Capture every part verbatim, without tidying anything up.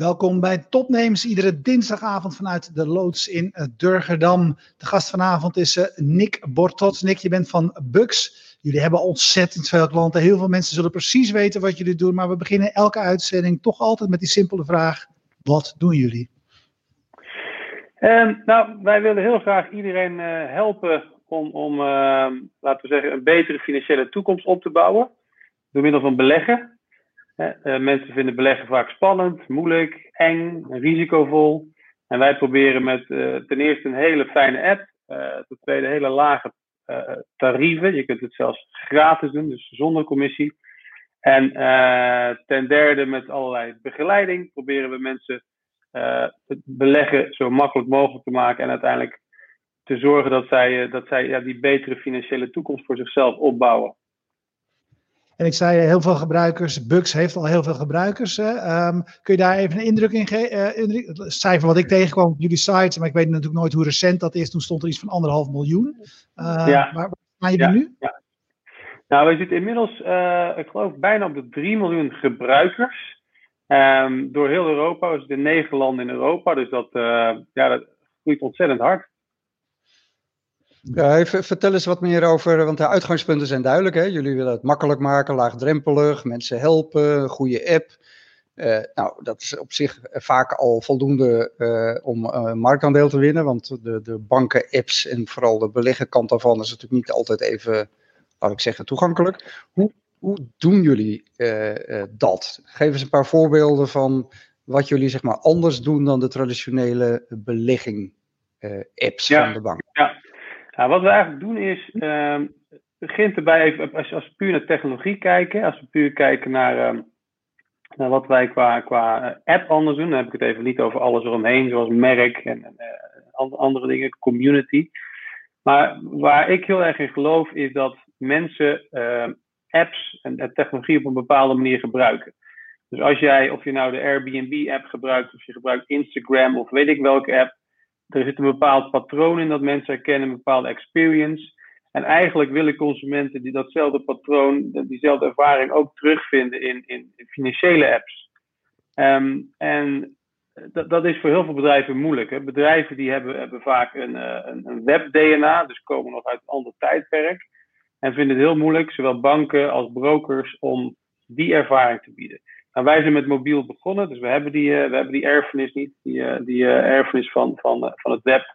Welkom bij Topnames, iedere dinsdagavond vanuit de Loods in Durgerdam. De gast vanavond is uh, Nick Bortot. Nick, je bent van B U X. Jullie hebben ontzettend veel klanten. Heel veel mensen zullen precies weten wat jullie doen. Maar we beginnen elke uitzending toch altijd met die simpele vraag. Wat doen jullie? Um, nou, wij willen heel graag iedereen uh, helpen om, om uh, laten we zeggen, een betere financiële toekomst op te bouwen. Door middel van beleggen. Uh, uh, mensen vinden beleggen vaak spannend, moeilijk, eng, risicovol. En wij proberen met uh, ten eerste een hele fijne app. Uh, ten tweede hele lage Uh, tarieven. Je kunt het zelfs gratis doen, dus zonder commissie. En uh, ten derde met allerlei begeleiding proberen we mensen uh, het beleggen zo makkelijk mogelijk te maken en uiteindelijk te zorgen dat zij, uh, dat zij ja, die betere financiële toekomst voor zichzelf opbouwen. En ik zei heel veel gebruikers, B U X heeft al heel veel gebruikers. Hè? Um, kun je daar even een indruk in geven? Uh, het cijfer wat ik tegenkwam op jullie site, maar ik weet natuurlijk nooit hoe recent dat is. Toen stond er iets van anderhalf miljoen. Uh, ja. Waar staan jullie ja. nu? Ja. Nou, we zitten inmiddels, uh, ik geloof, bijna op de drie miljoen gebruikers. Um, door heel Europa, we zitten in negen landen in Europa. Dus dat, uh, ja, dat groeit ontzettend hard. Ja, vertel eens wat meer over, want de uitgangspunten zijn duidelijk. Hè? Jullie willen het makkelijk maken, laagdrempelig, mensen helpen, goede app. Uh, nou, dat is op zich vaak al voldoende uh, om uh, marktaandeel te winnen. Want de, de banken, apps en vooral de beleggenkant daarvan is natuurlijk niet altijd even, laat ik zeggen, toegankelijk. Hoe, hoe doen jullie uh, uh, dat? Geef eens een paar voorbeelden van wat jullie zeg maar anders doen dan de traditionele belegging uh, apps ja, van de bank. Ja. Nou, wat we eigenlijk doen is, uh, begint erbij even, als, als we puur naar technologie kijken, als we puur kijken naar, uh, naar wat wij qua, qua app anders doen, dan heb ik het even niet over alles eromheen, zoals merk en, en uh, andere dingen, community. Maar waar ik heel erg in geloof is dat mensen uh, apps en, en technologie op een bepaalde manier gebruiken. Dus als jij, of je nou de Airbnb-app gebruikt, of je gebruikt Instagram of weet ik welke app, er zit een bepaald patroon in dat mensen herkennen, een bepaalde experience. En eigenlijk willen consumenten die datzelfde patroon, diezelfde ervaring ook terugvinden in, in financiële apps. Um, en dat, dat is voor heel veel bedrijven moeilijk. Hè? Bedrijven die hebben, hebben vaak een, een, een web-D N A, dus komen nog uit een ander tijdperk. En vinden het heel moeilijk, zowel banken als brokers, om die ervaring te bieden. Nou, wij zijn met mobiel begonnen, dus we hebben die, uh, we hebben die erfenis niet, die, uh, die uh, erfenis van, van, uh, van het web.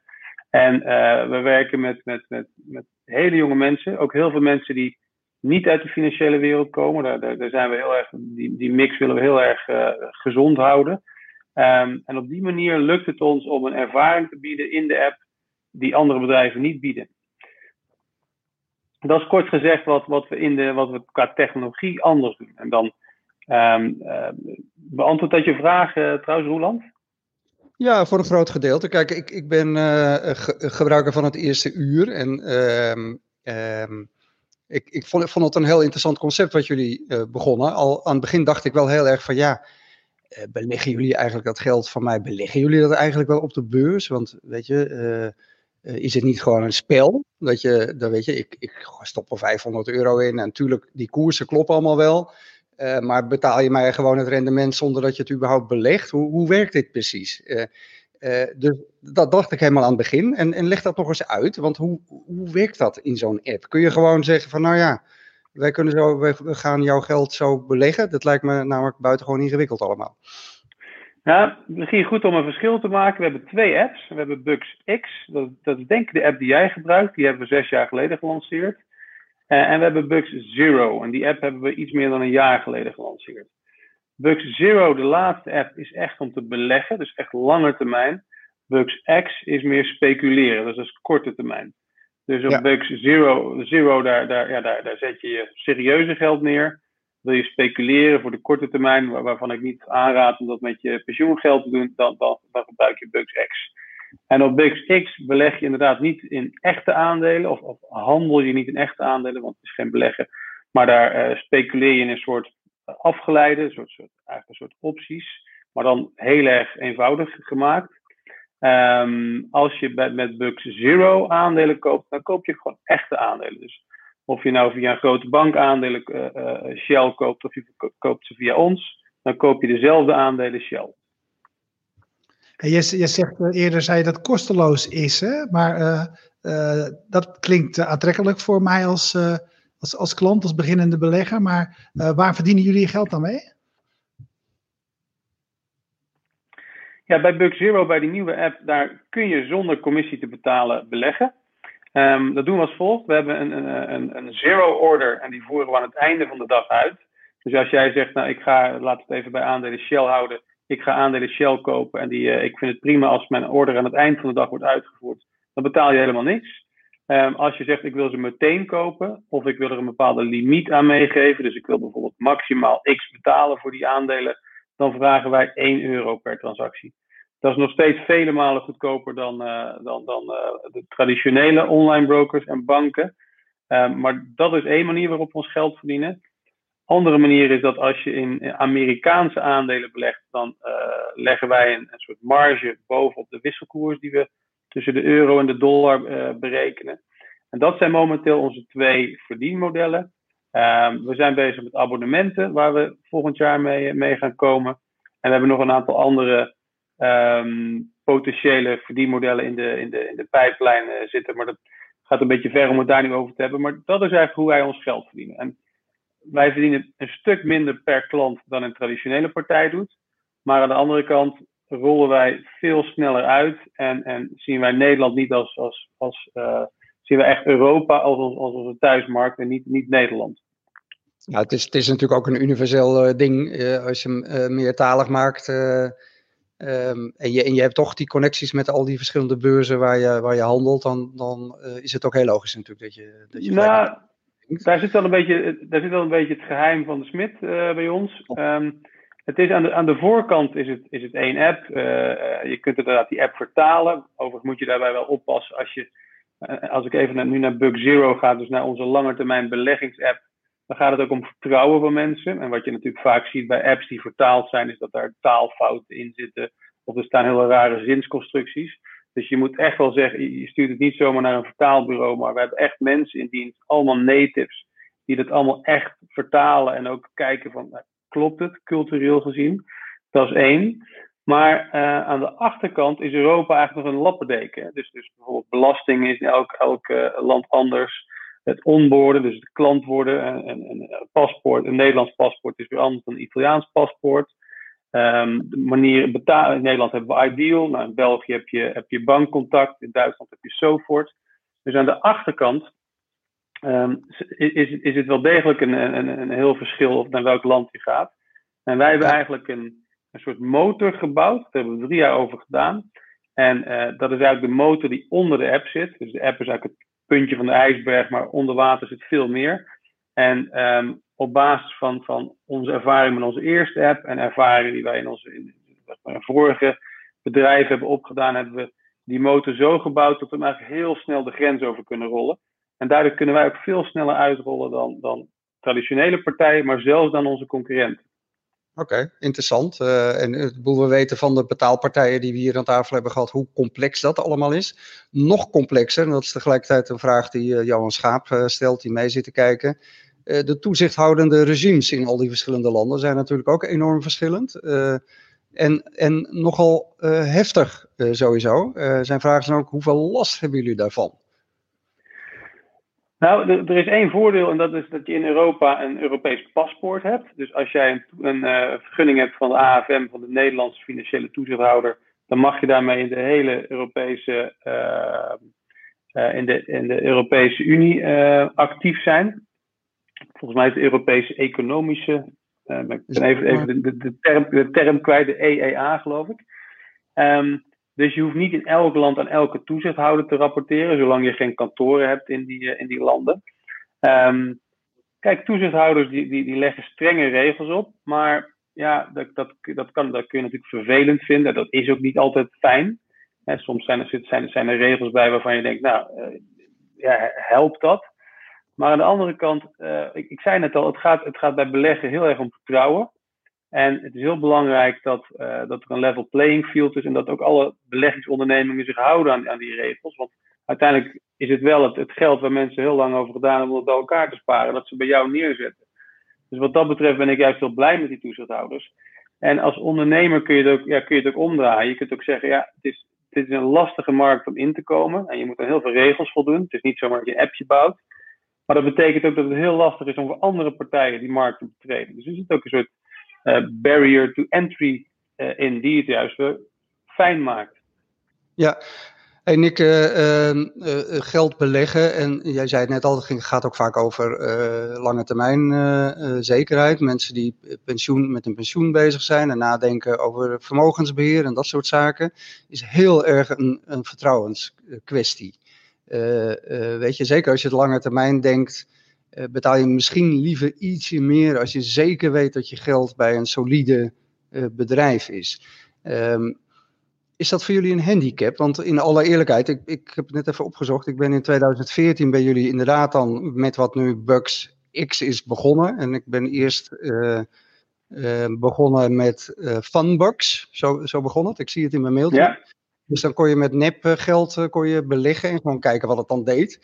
En uh, we werken met, met, met, met hele jonge mensen, ook heel veel mensen die niet uit de financiële wereld komen. Daar, daar, daar zijn we heel erg, die, die mix willen we heel erg uh, gezond houden. Um, en op die manier lukt het ons om een ervaring te bieden in de app die andere bedrijven niet bieden. Dat is kort gezegd wat, wat, we, in de, wat we qua technologie anders doen. En dan... Um, uh, beantwoord dat je vraag uh, trouwens, Roeland? Ja, voor een groot gedeelte. Kijk, ik, ik ben uh, ge gebruiker van het eerste uur en um, um, ik, ik vond, vond het een heel interessant concept wat jullie uh, begonnen. Al aan het begin dacht ik wel heel erg van ja, uh, beleggen jullie eigenlijk dat geld van mij? Beleggen jullie dat eigenlijk wel op de beurs? Want weet je... Uh, Uh, is het niet gewoon een spel? Dat je, dan weet je, ik, ik stop er vijfhonderd euro in. En natuurlijk, die koersen kloppen allemaal wel. Uh, maar betaal je mij gewoon het rendement zonder dat je het überhaupt belegt? Hoe, hoe werkt dit precies? Uh, uh, dus dat dacht ik helemaal aan het begin. En, en leg dat nog eens uit. Want hoe, hoe werkt dat in zo'n app? Kun je gewoon zeggen van, nou ja, wij kunnen zo, wij, we gaan jouw geld zo beleggen? Dat lijkt me namelijk buitengewoon ingewikkeld allemaal. Nou, misschien goed om een verschil te maken. We hebben twee apps. We hebben B U X X. Dat, dat is denk ik de app die jij gebruikt. Die hebben we zes jaar geleden gelanceerd. Uh, en we hebben B U X Zero. En die app hebben we iets meer dan een jaar geleden gelanceerd. B U X Zero, de laatste app, is echt om te beleggen. Dus echt lange termijn. B U X X is meer speculeren. Dus dat is korte termijn. Dus op ja. B U X Zero, zero daar, daar, ja, daar, daar zet je je serieuze geld neer. Wil je speculeren voor de korte termijn, waar, waarvan ik niet aanraad om dat met je pensioengeld te doen, dan, dan, dan gebruik je B U X X. En op B U X X beleg je inderdaad niet in echte aandelen, of, of handel je niet in echte aandelen, want het is geen beleggen, maar daar uh, speculeer je in een soort afgeleide, een soort, soort, eigenlijk een soort opties, maar dan heel erg eenvoudig gemaakt. Um, als je bij, met B U X Zero aandelen koopt, dan koop je gewoon echte aandelen. Dus of je nou via een grote bank aandelen uh, uh, Shell koopt, of je koopt ze via ons, dan koop je dezelfde aandelen Shell. Je, je zegt eerder, zei je dat kosteloos is, hè? Maar uh, uh, dat klinkt aantrekkelijk voor mij als, uh, als, als klant, als beginnende belegger. Maar uh, waar verdienen jullie je geld dan mee? Ja, bij B U X Zero, bij die nieuwe app, daar kun je zonder commissie te betalen beleggen. Um, dat doen we als volgt. We hebben een, een, een, een zero order en die voeren we aan het einde van de dag uit. Dus als jij zegt, nou ik ga, laat het even bij aandelen Shell houden. Ik ga aandelen Shell kopen en die, uh, ik vind het prima als mijn order aan het eind van de dag wordt uitgevoerd. Dan betaal je helemaal niks. Um, als je zegt, ik wil ze meteen kopen of ik wil er een bepaalde limiet aan meegeven. Dus ik wil bijvoorbeeld maximaal x betalen voor die aandelen. Dan vragen wij één euro per transactie. Dat is nog steeds vele malen goedkoper dan, uh, dan, dan uh, de traditionele online brokers en banken. Uh, maar dat is één manier waarop we ons geld verdienen. Andere manier is dat als je in Amerikaanse aandelen belegt, dan uh, leggen wij een, een soort marge bovenop de wisselkoers die we tussen de euro en de dollar uh, berekenen. En dat zijn momenteel onze twee verdienmodellen. Uh, we zijn bezig met abonnementen waar we volgend jaar mee, mee gaan komen. En we hebben nog een aantal andere um, potentiële verdienmodellen in de, in de, in de pijplijn uh, zitten. Maar dat gaat een beetje ver om het daar nu over te hebben. Maar dat is eigenlijk hoe wij ons geld verdienen. En wij verdienen een stuk minder per klant dan een traditionele partij doet. Maar aan de andere kant rollen wij veel sneller uit. En, en zien wij Nederland niet als... als, als uh, zien we echt Europa als, als, als onze thuismarkt en niet, niet Nederland. Ja, het, is, het is natuurlijk ook een universeel uh, ding uh, als je hem uh, meertalig maakt. Uh, um, en, je, en je hebt toch die connecties met al die verschillende beurzen waar je, waar je handelt. Dan, dan uh, is het ook heel logisch natuurlijk dat je... Dat je nou, daar zit, wel een beetje, daar zit wel een beetje het geheim van de smid uh, bij ons. Um, het is aan, de, aan de voorkant is het, is het één app. Uh, je kunt inderdaad die app vertalen. Overigens moet je daarbij wel oppassen als je... Als ik even naar, nu naar B U X Zero ga, dus naar onze langetermijn beleggingsapp, dan gaat het ook om vertrouwen van mensen. En wat je natuurlijk vaak ziet bij apps die vertaald zijn, is dat daar taalfouten in zitten. Of er staan hele rare zinsconstructies. Dus je moet echt wel zeggen, je stuurt het niet zomaar naar een vertaalbureau, maar we hebben echt mensen in dienst, allemaal natives, die dat allemaal echt vertalen en ook kijken van, nou, klopt het cultureel gezien? Dat is één. Maar uh, aan de achterkant is Europa eigenlijk nog een lappendeken. Dus, dus bijvoorbeeld belasting is in elk, elk uh, land anders. Het onboarden, dus het klant worden. En, en, en paspoort, een Nederlands paspoort is weer anders dan een Italiaans paspoort. Um, de manier betalen. In Nederland hebben we Ideal. Nou, in België heb je, heb je bankcontact. In Duitsland heb je Sofort. Dus aan de achterkant um, is, is het wel degelijk een, een, een heel verschil naar welk land je gaat. En wij hebben eigenlijk een... een soort motor gebouwd. Daar hebben we drie jaar over gedaan. En uh, dat is eigenlijk de motor die onder de app zit. Dus de app is eigenlijk het puntje van de ijsberg, maar onder water zit veel meer. En um, op basis van, van onze ervaring met onze eerste app en ervaring die wij in onze in, in vorige bedrijven hebben opgedaan, hebben we die motor zo gebouwd dat we hem eigenlijk heel snel de grens over kunnen rollen. En daardoor kunnen wij ook veel sneller uitrollen dan, dan traditionele partijen, maar zelfs dan onze concurrenten. Oké, okay, interessant. Uh, en het boel we weten van de betaalpartijen die we hier aan tafel hebben gehad, hoe complex dat allemaal is. Nog complexer, en dat is tegelijkertijd een vraag die uh, Johan Schaap uh, stelt, die mee zit te kijken. Uh, de toezichthoudende regimes in al die verschillende landen zijn natuurlijk ook enorm verschillend. Uh, en, en nogal uh, heftig uh, sowieso. Uh, zijn vraag is dan ook, hoeveel last hebben jullie daarvan? Nou, er is één voordeel en dat is dat je in Europa een Europees paspoort hebt. Dus als jij een, een uh, vergunning hebt van de A F M, van de Nederlandse financiële toezichthouder, dan mag je daarmee in de hele Europese, uh, uh, in de, in de Europese Unie uh, actief zijn. Volgens mij is de Europese economische, uh, ik ben even, even de, de, de, term, de term kwijt, de E E A geloof ik. Um, Dus je hoeft niet in elk land aan elke toezichthouder te rapporteren, zolang je geen kantoren hebt in die, in die landen. Um, kijk, toezichthouders die, die, die leggen strenge regels op, maar ja, dat, dat, dat, kan, dat kun je natuurlijk vervelend vinden. Dat is ook niet altijd fijn. He, soms zijn er, zijn, zijn er regels bij waarvan je denkt, nou, uh, ja, helpt dat? Maar aan de andere kant, uh, ik, ik zei net al, het gaat, het gaat bij beleggen heel erg om vertrouwen. En het is heel belangrijk dat, uh, dat er een level playing field is en dat ook alle beleggingsondernemingen zich houden aan, aan die regels. Want uiteindelijk is het wel het, het geld waar mensen heel lang over gedaan hebben om dat bij elkaar te sparen, dat ze bij jou neerzetten. Dus wat dat betreft ben ik juist heel blij met die toezichthouders. En als ondernemer kun je het ook, ja, kun je het ook omdraaien. Je kunt ook zeggen, ja, het is, dit is een lastige markt om in te komen. En je moet aan heel veel regels voldoen. Het is niet zomaar dat je een appje bouwt. Maar dat betekent ook dat het heel lastig is om voor andere partijen die markt te betreden. Dus er zit ook een soort uh, barrier to entry uh, in die het juist uh, fijn maakt. Ja. Hey Nick, uh, uh, geld beleggen, en jij zei het net al, het gaat ook vaak over uh, lange termijn uh, uh, zekerheid. Mensen die pensioen, met een pensioen bezig zijn en nadenken over vermogensbeheer en dat soort zaken, is heel erg een, een vertrouwenskwestie. Uh, uh, weet je, zeker als je het lange termijn denkt, uh, betaal je misschien liever ietsje meer als je zeker weet dat je geld bij een solide uh, bedrijf is. Um, Is dat voor jullie een handicap? Want in alle eerlijkheid, ik, ik heb het net even opgezocht. Ik ben in tweeduizend veertien bij jullie inderdaad dan met wat nu B U X X is begonnen. En ik ben eerst uh, uh, begonnen met uh, FunBugs. Zo, zo begon het. Ik zie het in mijn mailtje. Ja. Dus dan kon je met nep geld uh, kon je beleggen en gewoon kijken wat het dan deed.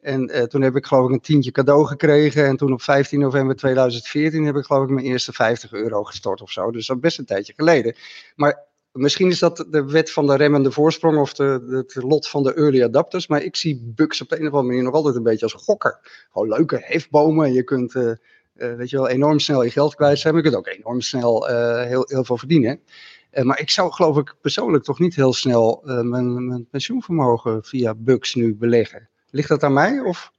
En uh, toen heb ik geloof ik een tientje cadeau gekregen. En toen op vijftien november tweeduizend veertien heb ik geloof ik mijn eerste vijftig euro gestort of zo. Dus dat is best een tijdje geleden. Maar... misschien is dat de wet van de remmende voorsprong of de, het lot van de early adapters. Maar ik zie B U X op de een of andere manier nog altijd een beetje als gokker. Gewoon leuke hefbomen. Je kunt uh, uh, weet je wel, enorm snel je geld kwijt zijn. Maar je kunt ook enorm snel uh, heel, heel veel verdienen. Uh, maar ik zou geloof ik persoonlijk toch niet heel snel uh, mijn, mijn pensioenvermogen via B U X nu beleggen. Ligt dat aan mij? Of?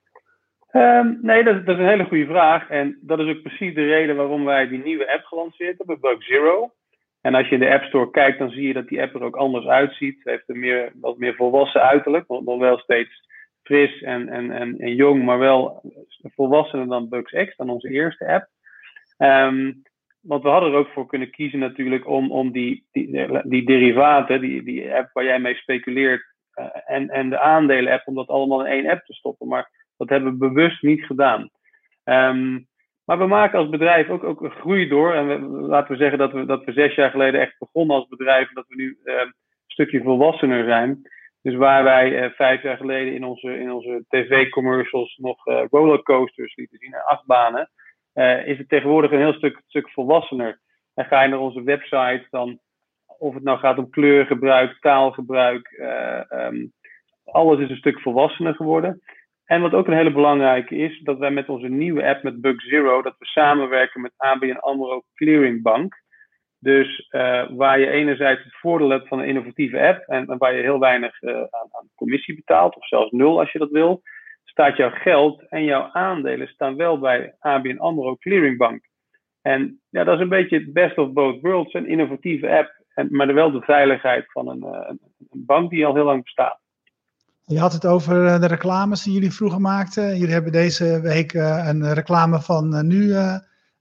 Um, nee, dat, dat is een hele goede vraag. En dat is ook precies de reden waarom wij die nieuwe app gelanceerd hebben, B U X Zero. En als je in de App Store kijkt, dan zie je dat die app er ook anders uitziet. Het heeft een meer, wat meer volwassen uiterlijk, nog wel steeds fris en, en, en, en jong, maar wel volwassener dan B U X X, dan onze eerste app. Um, want we hadden er ook voor kunnen kiezen natuurlijk om, om die, die, die derivaten, die, die app waar jij mee speculeert, uh, en, en de aandelen app, om dat allemaal in één app te stoppen. Maar dat hebben we bewust niet gedaan. Um, Maar we maken als bedrijf ook, ook een groei door. En we, laten we zeggen dat we, dat we zes jaar geleden echt begonnen als bedrijf. En dat we nu uh, een stukje volwassener zijn. Dus waar wij uh, vijf jaar geleden in onze, in onze tv-commercials nog uh, rollercoasters lieten zien en achtbanen. Uh, is het tegenwoordig een heel stuk, stuk volwassener. En ga je naar onze website, dan, of het nou gaat om kleurgebruik, taalgebruik. Uh, um, alles is een stuk volwassener geworden. En wat ook een hele belangrijke is, dat wij met onze nieuwe app, met B U X Zero, dat we samenwerken met A B N AMRO Clearingbank. Dus uh, waar je enerzijds het voordeel hebt van een innovatieve app en, en waar je heel weinig uh, aan, aan commissie betaalt, of zelfs nul als je dat wil, staat jouw geld en jouw aandelen staan wel bij A B N AMRO Clearingbank. En ja, dat is een beetje het best of both worlds, een innovatieve app, en, maar wel de veiligheid van een, een, een bank die al heel lang bestaat. Je had het over de reclames die jullie vroeger maakten. Jullie hebben deze week een reclame van nu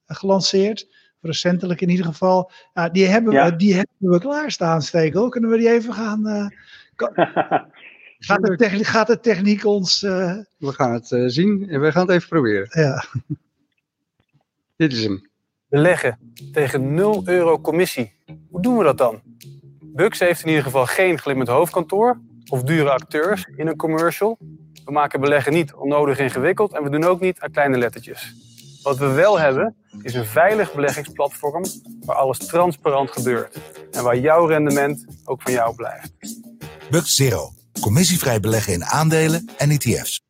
gelanceerd. Recentelijk in ieder geval. Die hebben we, ja. die hebben we klaarstaan, Stekel. Kunnen we die even gaan... Gaat de techniek, gaat de techniek ons... Uh... We gaan het zien en we gaan het even proberen. Ja. Dit is hem. Beleggen tegen nul euro commissie. Hoe doen we dat dan? B U X heeft in ieder geval geen glimmend hoofdkantoor... of dure acteurs in een commercial. We maken beleggen niet onnodig ingewikkeld... en we doen ook niet aan kleine lettertjes. Wat we wel hebben, is een veilig beleggingsplatform... waar alles transparant gebeurt. En waar jouw rendement ook van jou blijft. B U X Zero. Commissievrij beleggen in aandelen en E T F's.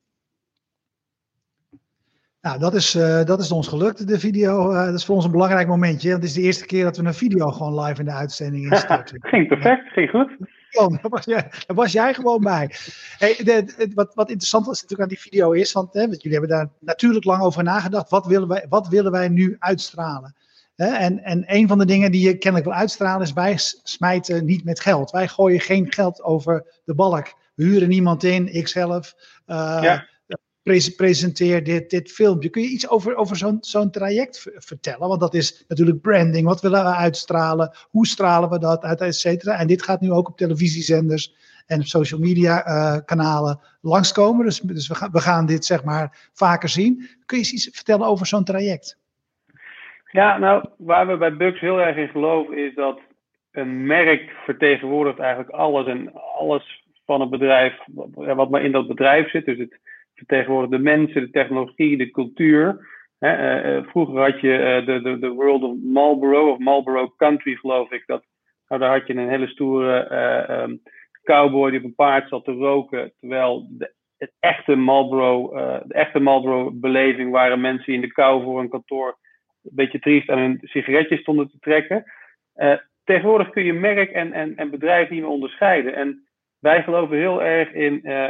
Nou, dat is, uh, dat is ons gelukt, de video. Uh, dat is voor ons een belangrijk momentje. Want het is de eerste keer dat we een video gewoon live in de uitzending instarten. Ging perfect, ging goed. Oh, daar, was jij, daar was jij gewoon bij. Hey, de, de, wat, wat interessant was natuurlijk aan die video is, want, hè, want jullie hebben daar natuurlijk lang over nagedacht. Wat willen wij, wat willen wij nu uitstralen? Hè, en, en een van de dingen die je kennelijk wil uitstralen is, wij smijten niet met geld. Wij gooien geen geld over de balk. We huren niemand in, ikzelf. Uh, ja. Pre- presenteer dit, dit filmpje. Kun je iets over, over zo'n, zo'n traject v- vertellen? Want dat is natuurlijk branding. Wat willen we uitstralen? Hoe stralen we dat uit, et cetera? En dit gaat nu ook op televisiezenders en op social media uh, kanalen langskomen. Dus, dus we, ga, we gaan dit zeg maar vaker zien. Kun je iets vertellen over zo'n traject? Ja, nou, waar we bij B U X heel erg in geloven is dat een merk vertegenwoordigt eigenlijk alles en alles van het bedrijf wat maar in dat bedrijf zit. Dus het vertegenwoordigt de mensen, de technologie, de cultuur. Hè, uh, vroeger had je uh, de, de, de World of Marlboro, of Marlboro Country geloof ik. Dat, nou, daar had je een hele stoere uh, um, cowboy die op een paard zat te roken. Terwijl de, het echte Marlboro, uh, de echte Marlboro-beleving waren mensen die in de kou voor een kantoor een beetje triest aan hun sigaretjes stonden te trekken. Uh, tegenwoordig kun je merk en, en, en bedrijf niet meer onderscheiden. En wij geloven heel erg in, uh, uh,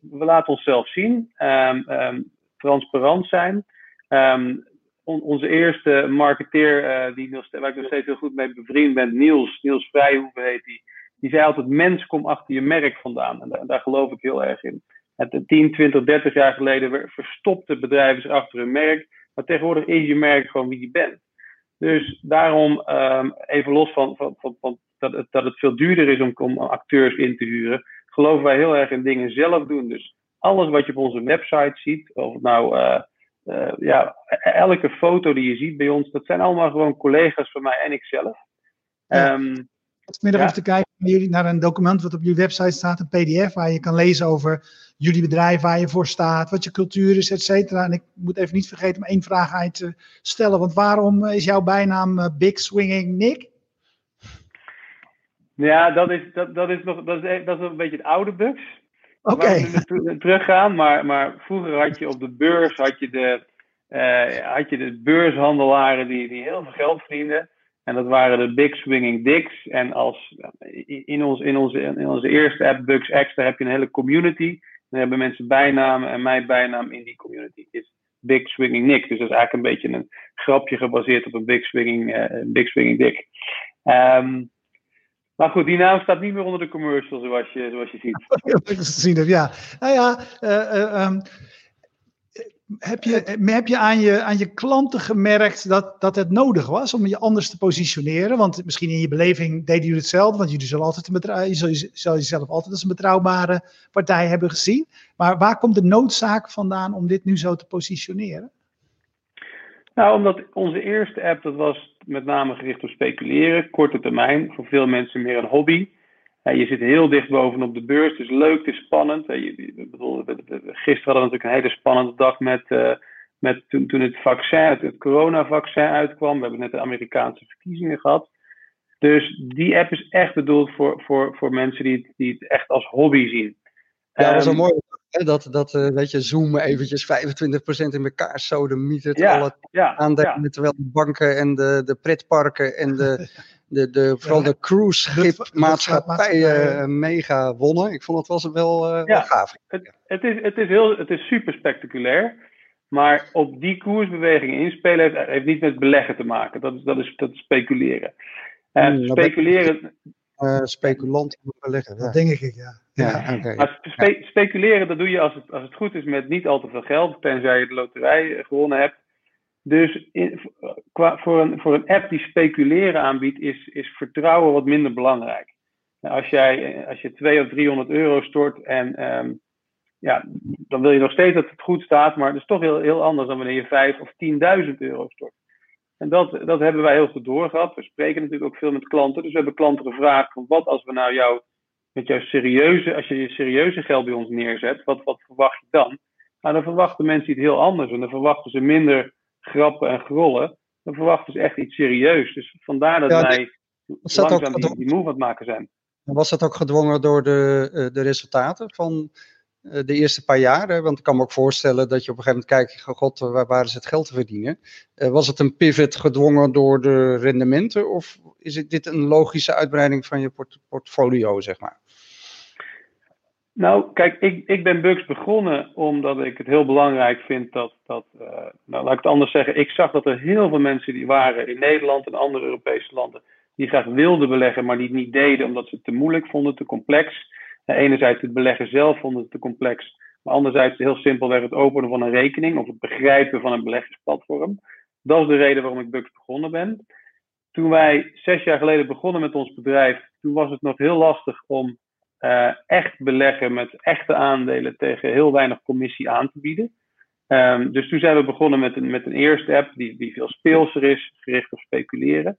we laten onszelf zien, um, um, transparant zijn. Um, on, onze eerste marketeer, uh, die nog, waar ik nog steeds heel goed mee bevriend ben, Niels, Niels Vrijhoeven heet die, die zei altijd, mens, kom achter je merk vandaan. En daar, daar geloof ik heel erg in. En tien, twintig, dertig jaar geleden verstopte bedrijven zich achter hun merk. Maar tegenwoordig is je merk gewoon wie je bent. Dus daarom, um, even los van, van, van, van dat, het, dat het veel duurder is om, om acteurs in te huren, geloven wij heel erg in dingen zelf doen. Dus alles wat je op onze website ziet, of het nou, uh, uh, ja, elke foto die je ziet bij ons, dat zijn allemaal gewoon collega's van mij en ikzelf. Ja, um, vanmiddag ja. Even te kijken naar, jullie, naar een document wat op jullie website staat, een P D F, waar je kan lezen over jullie bedrijf, waar je voor staat, wat je cultuur is, et cetera. En ik moet even niet vergeten om één vraag uit te stellen, want waarom is jouw bijnaam uh, Big Swinging Nick? Ja, dat is, dat, dat is nog dat is, dat is een beetje het oude B U X. Oké. Okay. Waar we teruggaan, maar, maar vroeger had je op de beurs had je de, uh, had je de beurshandelaren die, die heel veel geld verdienden. En dat waren de Big Swinging Dicks. En als, in, ons, in, onze, in onze eerste app, B U X X, daar heb je een hele community. Daar hebben mensen bijnamen en mijn bijnaam in die community is Big Swinging Nick. Dus dat is eigenlijk een beetje een grapje gebaseerd op een Big Swinging, uh, Big Swinging Dick. Um, Maar goed, die naam staat niet meer onder de commercial, zoals je, zoals je ziet. Zoals ik gezien heb, ja. Nou ja, uh, uh, um, heb je, heb je, aan, je aan je klanten gemerkt dat, dat het nodig was om je anders te positioneren? Want misschien in je beleving deden jullie hetzelfde, want jullie zullen, altijd een betrouw, je zult, je zult jezelf altijd als een betrouwbare partij hebben gezien. Maar waar komt de noodzaak vandaan om dit nu zo te positioneren? Nou, omdat onze eerste app, dat was met name gericht op speculeren, korte termijn, voor veel mensen meer een hobby. Je zit heel dicht bovenop de beurs, het is leuk, het is spannend. Gisteren hadden we natuurlijk een hele spannende dag met, met toen, toen het vaccin, het, het coronavaccin uitkwam. We hebben net de Amerikaanse verkiezingen gehad. Dus die app is echt bedoeld voor, voor, voor mensen die het, die het echt als hobby zien. Ja, dat is wel mooi. Dat, dat, dat je Zoom eventjes vijfentwintig procent in elkaar sodemietert. Ja, al het ja, aandelen, ja. Terwijl de banken en de, de pretparken en de, de, de, vooral de cruiseschipmaatschappijen mega wonnen. Ik vond het was wel, uh, ja, wel gaaf. Het, het, is, het, is heel, het is super spectaculair. Maar op die koersbewegingen inspelen heeft, heeft niet met beleggen te maken. Dat, dat, is, dat is speculeren. Uh, mm, speculeren... Uh, speculant beleggen. Ja. Dat denk ik, ja. ja, ja. Okay. Maar spe speculeren, dat doe je als het, als het goed is met niet al te veel geld, tenzij je de loterij gewonnen hebt. Dus in, qua, voor, een, voor een app die speculeren aanbiedt, is, is vertrouwen wat minder belangrijk. Als, jij, als je tweehonderd of driehonderd euro stort, en, um, ja, dan wil je nog steeds dat het goed staat, maar dat is toch heel, heel anders dan wanneer je vijf of tienduizend euro stort. En dat, dat hebben wij heel goed doorgehad. We spreken natuurlijk ook veel met klanten. Dus we hebben klanten gevraagd, van wat als we nou jou, met jouw serieuze, als je je serieuze geld bij ons neerzet, wat, wat verwacht je dan? Nou, dan verwachten mensen iets heel anders. En dan verwachten ze minder grappen en grollen. Dan verwachten ze echt iets serieus. Dus vandaar dat ja, wij langzaam ook die, die move aan het maken zijn. Was dat ook gedwongen door de, de resultaten van de eerste paar jaren? Want ik kan me ook voorstellen dat je op een gegeven moment kijkt, god, waar, waar is het geld te verdienen? Uh, was het een pivot gedwongen door de rendementen? Of is het, dit een logische uitbreiding van je port portfolio, zeg maar? Nou, kijk, ik, ik ben B U X begonnen omdat ik het heel belangrijk vind dat, dat uh, nou, laat ik het anders zeggen, ik zag dat er heel veel mensen die waren in Nederland en andere Europese landen, die graag wilden beleggen, maar die het niet deden omdat ze het te moeilijk vonden, te complex. Enerzijds het beleggen zelf vonden het te complex, maar anderzijds heel simpelweg het openen van een rekening of het begrijpen van een beleggingsplatform. Dat is de reden waarom ik B U X begonnen ben. Toen wij zes jaar geleden begonnen met ons bedrijf, toen was het nog heel lastig om uh, echt beleggen met echte aandelen tegen heel weinig commissie aan te bieden. Um, dus toen zijn we begonnen met een, met een eerste app die, die veel speelser is, gericht op speculeren.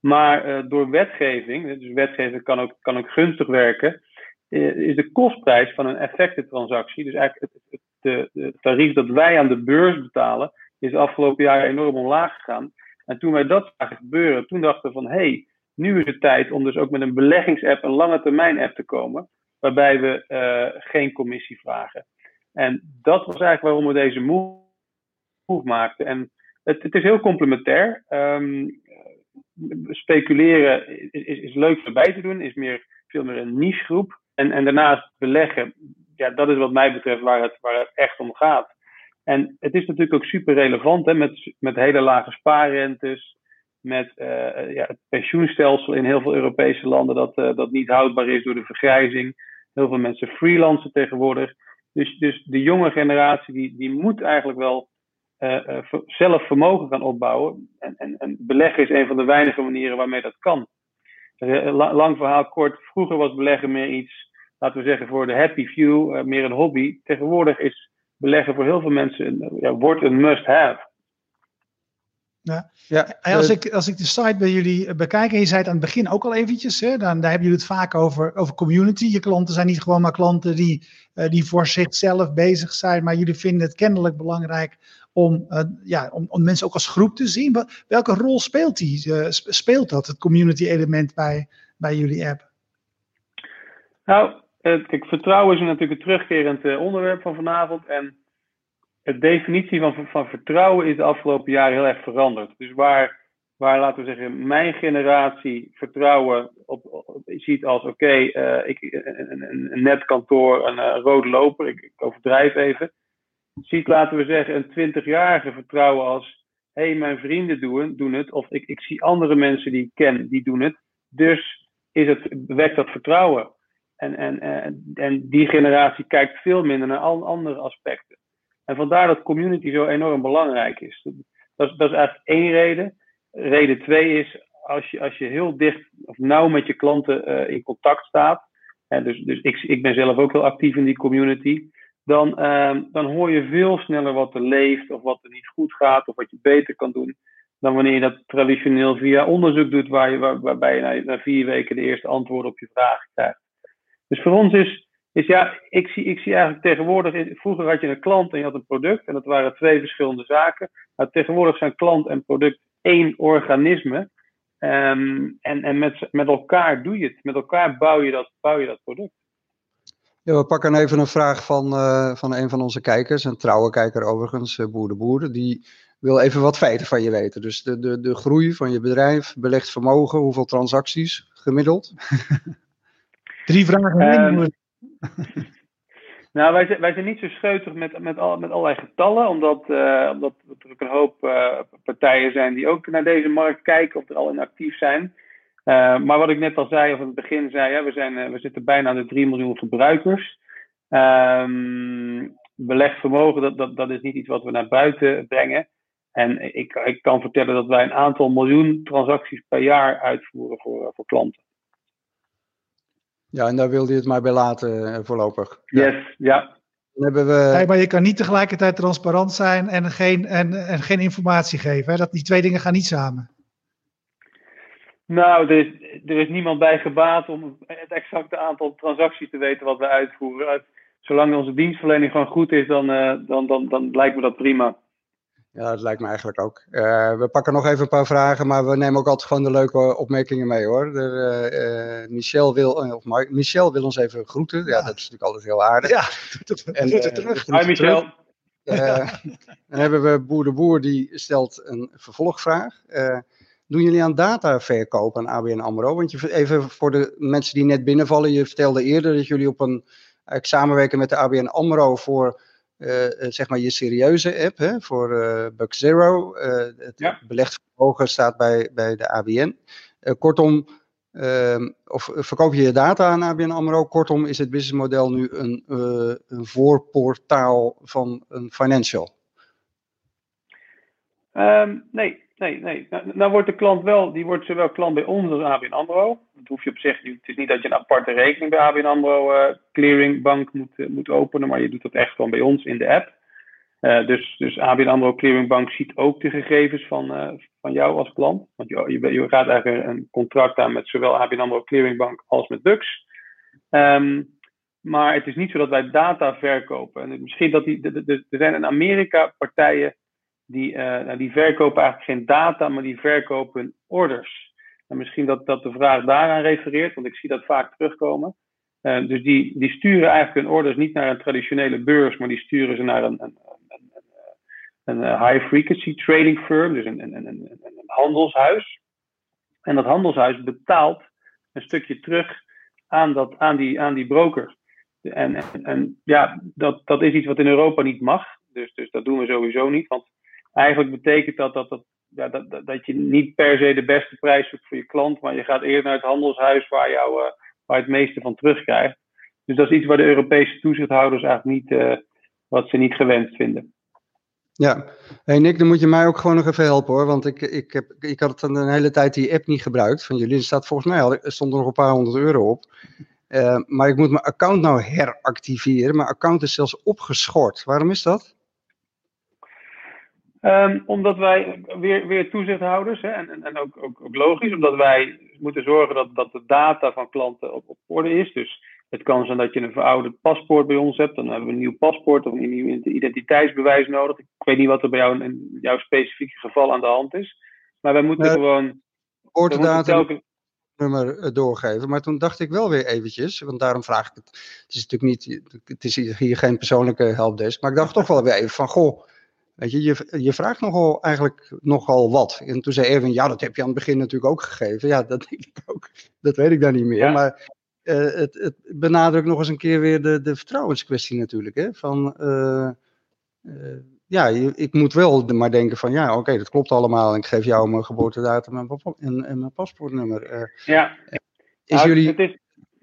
Maar uh, door wetgeving, dus wetgeving kan ook, kan ook gunstig werken, is de kostprijs van een effectentransactie, dus eigenlijk het, het, het, het tarief dat wij aan de beurs betalen, is de afgelopen jaren enorm omlaag gegaan. En toen wij dat zagen gebeuren, toen dachten we van, hé, hey, nu is het tijd om dus ook met een beleggingsapp, een lange termijn app te komen, waarbij we uh, geen commissie vragen. En dat was eigenlijk waarom we deze move maakten. En het, het is heel complementair. Um, speculeren is, is, is leuk voorbij te doen, is meer, veel meer een nichegroep. En, en daarnaast beleggen, ja, dat is wat mij betreft waar het, waar het echt om gaat. En het is natuurlijk ook super relevant, hè, met, met hele lage spaarrentes, met uh, ja, het pensioenstelsel in heel veel Europese landen dat, uh, dat niet houdbaar is door de vergrijzing. Heel veel mensen freelancen tegenwoordig. Dus, dus de jonge generatie die, die moet eigenlijk wel uh, uh, zelf vermogen gaan opbouwen. En, en, en beleggen is een van de weinige manieren waarmee dat kan. Uh, lang verhaal kort, vroeger was beleggen meer iets, laten we zeggen, voor de happy few, uh, meer een hobby. Tegenwoordig is beleggen voor heel veel mensen een, ja, wordt een must-have. Ja. Ja. En als, uh, ik, als ik de site bij jullie bekijk, en je zei het aan het begin ook al eventjes, hè, dan, daar hebben jullie het vaak over, over community. Je klanten zijn niet gewoon maar klanten die, uh, die voor zichzelf bezig zijn, maar jullie vinden het kennelijk belangrijk om, uh, ja, om, om mensen ook als groep te zien. Wat, welke rol speelt, die, uh, speelt dat, het community element bij, bij jullie app? Nou, uh, kijk, vertrouwen is natuurlijk een terugkerend uh, onderwerp van vanavond en de definitie van, van vertrouwen is de afgelopen jaren heel erg veranderd. Dus waar, waar laten we zeggen, mijn generatie vertrouwen op, op ziet als oké, okay, uh, een, een net kantoor, een uh, rode loper, ik, ik overdrijf even. Ziet, laten we zeggen, een twintigjarige vertrouwen als, hé, hey, mijn vrienden doen, doen het, of ik, ik zie andere mensen die ik ken, die doen het. Dus is het, wekt dat vertrouwen. En, en, en, en die generatie kijkt veel minder naar al andere aspecten. En vandaar dat community zo enorm belangrijk is. Dat is, dat is eigenlijk één reden. Reden twee is, als je, als je heel dicht of nauw met je klanten uh, in contact staat, en dus, dus ik, ik ben zelf ook heel actief in die community, dan, uh, dan hoor je veel sneller wat er leeft, of wat er niet goed gaat, of wat je beter kan doen, dan wanneer je dat traditioneel via onderzoek doet, waar je, waar, waarbij je na, na vier weken de eerste antwoorden op je vragen krijgt. Dus voor ons is... Dus ja, ik zie, ik zie eigenlijk tegenwoordig, vroeger had je een klant en je had een product en dat waren twee verschillende zaken. Nou, tegenwoordig zijn klant en product één organisme um, en, en met, met elkaar doe je het, met elkaar bouw je dat, bouw je dat product. Ja, we pakken even een vraag van, uh, van een van onze kijkers, een trouwe kijker overigens, uh, Boer de Boer, die wil even wat feiten van je weten. Dus de, de, de groei van je bedrijf, belegd vermogen, hoeveel transacties gemiddeld? Drie vragen. Um, Nou, wij zijn, wij zijn niet zo scheutig met, met, al, met allerlei getallen, omdat, uh, omdat er ook een hoop uh, partijen zijn die ook naar deze markt kijken of er al in actief zijn. Uh, maar wat ik net al zei, of aan het begin zei, hè, we, zijn, uh, we zitten bijna aan de drie miljoen gebruikers. Um, belegd vermogen, dat, dat, dat is niet iets wat we naar buiten brengen. En ik, ik kan vertellen dat wij een aantal miljoen transacties per jaar uitvoeren voor, uh, voor klanten. Ja, en daar wilde je het maar bij laten voorlopig. Yes, ja. ja. Dan hebben we... Nee, maar je kan niet tegelijkertijd transparant zijn en geen, en, en geen informatie geven. Hè? Dat, die twee dingen gaan niet samen. Nou, er is, er is niemand bij gebaat om het exacte aantal transacties te weten wat we uitvoeren. Zolang onze dienstverlening gewoon goed is, dan, uh, dan, dan, dan lijkt me dat prima. Ja, dat lijkt me eigenlijk ook. Uh, we pakken nog even een paar vragen, maar we nemen ook altijd gewoon de leuke opmerkingen mee, hoor. De, uh, Michel, wil, uh, of Mark, Michel wil ons even groeten. Ja, ja, dat is natuurlijk altijd heel aardig. Ja, en, uh, terug. Hi Michel. Terug. Uh, dan hebben we Boer de Boer, die stelt een vervolgvraag. Uh, doen jullie aan dataverkoop aan A B N AMRO? Want je, even voor de mensen die net binnenvallen, je vertelde eerder dat jullie op een samenwerken met de A B N AMRO voor... Uh, zeg maar je serieuze app, hè, voor uh, B U X Zero. Uh, het ja. belegd vermogen staat bij, bij de A B N. Uh, kortom, um, of verkoop je je data aan A B N AMRO? Kortom, is het businessmodel nu een, uh, een voorportaal van een financial? Um, nee, nee, nee. Nou, nou wordt de klant wel, die wordt zowel klant bij ons als A B N AMRO. Dat hoef je op zich, het is niet dat je een aparte rekening bij A B N AMRO uh, Clearingbank moet, uh, moet openen, maar je doet dat echt gewoon bij ons in de app. Uh, dus, dus A B N AMRO Clearingbank ziet ook de gegevens van, uh, van jou als klant. Want je, je, je gaat eigenlijk een contract aan met zowel A B N AMRO Clearingbank als met B U X. Um, maar het is niet zo dat wij data verkopen. En misschien dat die, er zijn in Amerika partijen die, uh, nou, die verkopen eigenlijk geen data, maar die verkopen hun orders. En misschien dat, dat de vraag daaraan refereert, want ik zie dat vaak terugkomen. Uh, dus die, die sturen eigenlijk hun orders niet naar een traditionele beurs, maar die sturen ze naar een, een, een, een, een high-frequency trading firm, dus een, een, een, een, een handelshuis. En dat handelshuis betaalt een stukje terug aan, dat, aan, die, aan die broker. En, en, en ja, dat, dat is iets wat in Europa niet mag. Dus, dus dat doen we sowieso niet. Want eigenlijk betekent dat dat, dat, ja, dat, dat, dat je niet per se de beste prijs zoekt voor je klant. Maar je gaat eerder naar het handelshuis waar, jou, uh, waar je het meeste van terugkrijgt. Dus dat is iets waar de Europese toezichthouders eigenlijk niet, uh, wat ze niet gewenst vinden. Ja, hey Nick, dan moet je mij ook gewoon nog even helpen hoor, want ik, ik, heb, ik had een hele tijd die app niet gebruikt van jullie. Er staat volgens mij al, stond er nog een paar honderd euro op, uh, maar ik moet mijn account nou heractiveren. Mijn account is zelfs opgeschort. Waarom is dat? Um, omdat wij, weer, weer toezichthouders, hè, en, en ook, ook, ook logisch, omdat wij moeten zorgen dat, dat de data van klanten op, op orde is. Dus het kan zijn dat je een verouderd paspoort bij ons hebt, dan hebben we een nieuw paspoort of een nieuw identiteitsbewijs nodig. Ik weet niet wat er bij jou in jouw specifieke geval aan de hand is, maar wij moeten uh, gewoon... Geboortedatum, nummer doorgeven, maar toen dacht ik wel weer eventjes, want daarom vraag ik het. Het is natuurlijk niet, het is hier geen persoonlijke helpdesk, maar ik dacht toch wel weer even van, goh... Weet je, je, je vraagt nogal, eigenlijk nogal wat. En toen zei Erwin, ja, dat heb je aan het begin natuurlijk ook gegeven. Ja, dat denk ik ook. Dat weet ik dan niet meer. Ja. Maar uh, het, het benadrukt nog eens een keer weer de, de vertrouwenskwestie natuurlijk. Hè? Van, uh, uh, ja, je, ik moet wel maar denken van, ja, oké, okay, dat klopt allemaal. En ik geef jou mijn geboortedatum en, en, en mijn paspoortnummer. Uh, ja. Is nou, jullie is...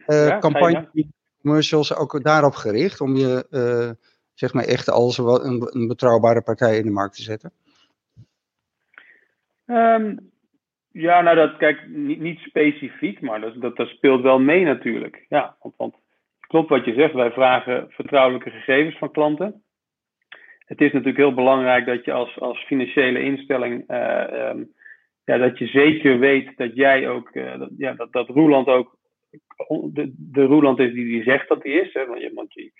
Uh, ja, campagne, ja. Commercials ook daarop gericht om je... Uh, zeg maar echt als een, een betrouwbare partij in de markt te zetten? Um, ja, nou dat, kijk, niet, niet specifiek, maar dat, dat, dat speelt wel mee natuurlijk. Ja, want, want klopt wat je zegt, wij vragen vertrouwelijke gegevens van klanten. Het is natuurlijk heel belangrijk dat je als, als financiële instelling, uh, um, ja, dat je zeker weet dat jij ook, uh, dat, ja, dat, dat Roeland ook, de, de Roeland is die die zegt dat hij is, hè, want je... Want je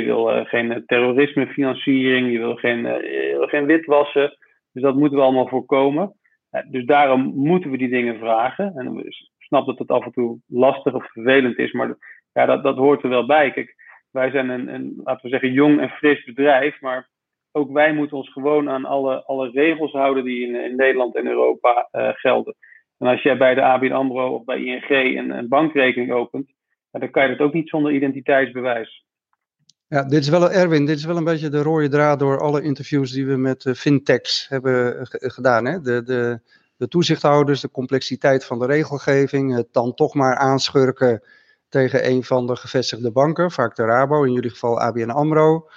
Je wil uh, geen terrorismefinanciering, je wil geen, uh, je wil geen witwassen. Dus dat moeten we allemaal voorkomen. Uh, dus daarom moeten we die dingen vragen. En ik snap dat het af en toe lastig of vervelend is, maar ja, dat, dat hoort er wel bij. Kijk, wij zijn een, een, laten we zeggen, jong en fris bedrijf, maar ook wij moeten ons gewoon aan alle, alle regels houden die in, in Nederland en Europa uh, gelden. En als jij bij de A B N AMRO of bij I N G een, een bankrekening opent, uh, dan kan je dat ook niet zonder identiteitsbewijs. Ja, dit is wel, Erwin, dit is wel een beetje de rode draad door alle interviews die we met uh, fintechs hebben gedaan. Hè? De, de, de toezichthouders, de complexiteit van de regelgeving, het dan toch maar aanschurken tegen een van de gevestigde banken, vaak de Rabo, in jullie geval A B N AMRO.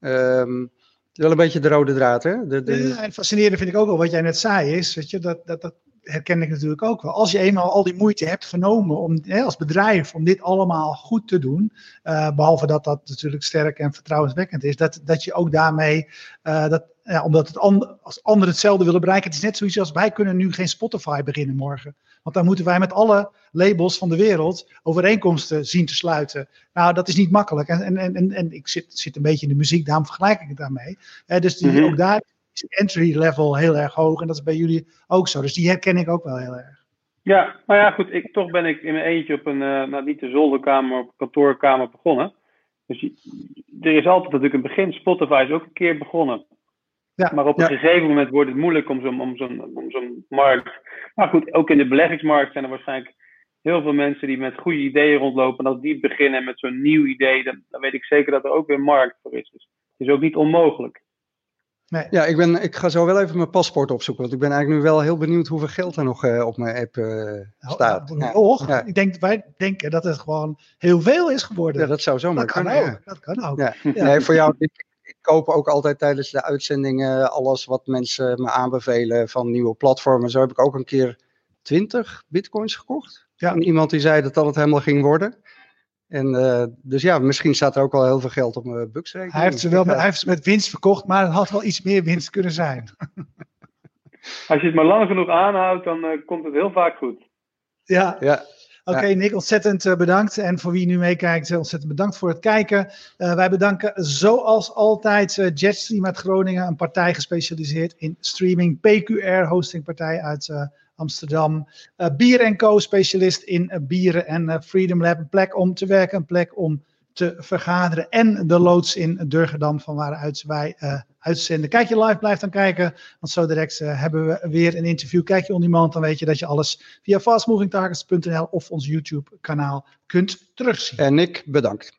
Um, het is wel een beetje de rode draad, hè? De, de... Ja, en fascinerend vind ik ook wel wat jij net zei is, weet je, dat, dat, dat herken ik natuurlijk ook wel. Als je eenmaal al die moeite hebt genomen om, hè, als bedrijf om dit allemaal goed te doen, uh, behalve dat dat natuurlijk sterk en vertrouwenswekkend is, dat, dat je ook daarmee, uh, dat, ja, omdat het and, als anderen hetzelfde willen bereiken, het is net zoiets als wij kunnen nu geen Spotify beginnen morgen. Want dan moeten wij met alle labels van de wereld overeenkomsten zien te sluiten. Nou, dat is niet makkelijk. En, en, en, en ik zit, zit een beetje in de muziek, daarom vergelijk ik het daarmee. Uh, dus die, mm-hmm. ook daar... entry level heel erg hoog en dat is bij jullie ook zo, dus die herken ik ook wel heel erg. Ja, maar ja goed, ik, toch ben ik in mijn eentje op een, uh, nou niet de zolderkamer, op een kantoorkamer begonnen. Dus je, er is altijd natuurlijk een begin, Spotify is ook een keer begonnen. Ja, maar op een ja. gegeven moment wordt het moeilijk om zo'n om zo'n, om zo'n markt, maar goed, ook in de beleggingsmarkt zijn er waarschijnlijk heel veel mensen die met goede ideeën rondlopen en als die beginnen met zo'n nieuw idee, dan, dan weet ik zeker dat er ook weer markt voor is. Dus het is ook niet onmogelijk. Nee. Ja, ik, ben, ik ga zo wel even mijn paspoort opzoeken, want ik ben eigenlijk nu wel heel benieuwd hoeveel geld er nog uh, op mijn app uh, staat. Ja, ja. Ja. Ik denk, wij denken dat het gewoon heel veel is geworden. Ja, dat zou zomaar dat kan kunnen. Ook. Ja. Dat kan ook. Ja. Ja. Nee, voor jou, ik, ik koop ook altijd tijdens de uitzendingen alles wat mensen me aanbevelen van nieuwe platformen. Zo heb ik ook een keer twintig bitcoins gekocht. Ja. Van iemand die zei dat dat het helemaal ging worden. En, uh, dus ja, misschien staat er ook al heel veel geld op mijn B U X rekening. Hij heeft ze wel met, hij heeft ze met winst verkocht, maar het had wel iets meer winst kunnen zijn. Als je het maar lang genoeg aanhoudt, dan uh, komt het heel vaak goed. Ja, ja. Oké, okay, Nick, ontzettend uh, bedankt. En voor wie nu meekijkt, ontzettend bedankt voor het kijken. Uh, wij bedanken zoals altijd uh, Jetstream uit Groningen, een partij gespecialiseerd in streaming. P Q R, hostingpartij uit uh, Amsterdam. Uh, Bier en Co, specialist in uh, bieren. En uh, Freedom Lab, een plek om te werken, een plek om te vergaderen. En de Loods in Durgerdam, van waaruit wij uh, uitzenden. Kijk je live, blijf dan kijken. Want zo direct uh, hebben we weer een interview. Kijk je on demand, dan weet je dat je alles via fastmovingtakers punt n l of ons YouTube kanaal kunt terugzien. En Nick, bedankt.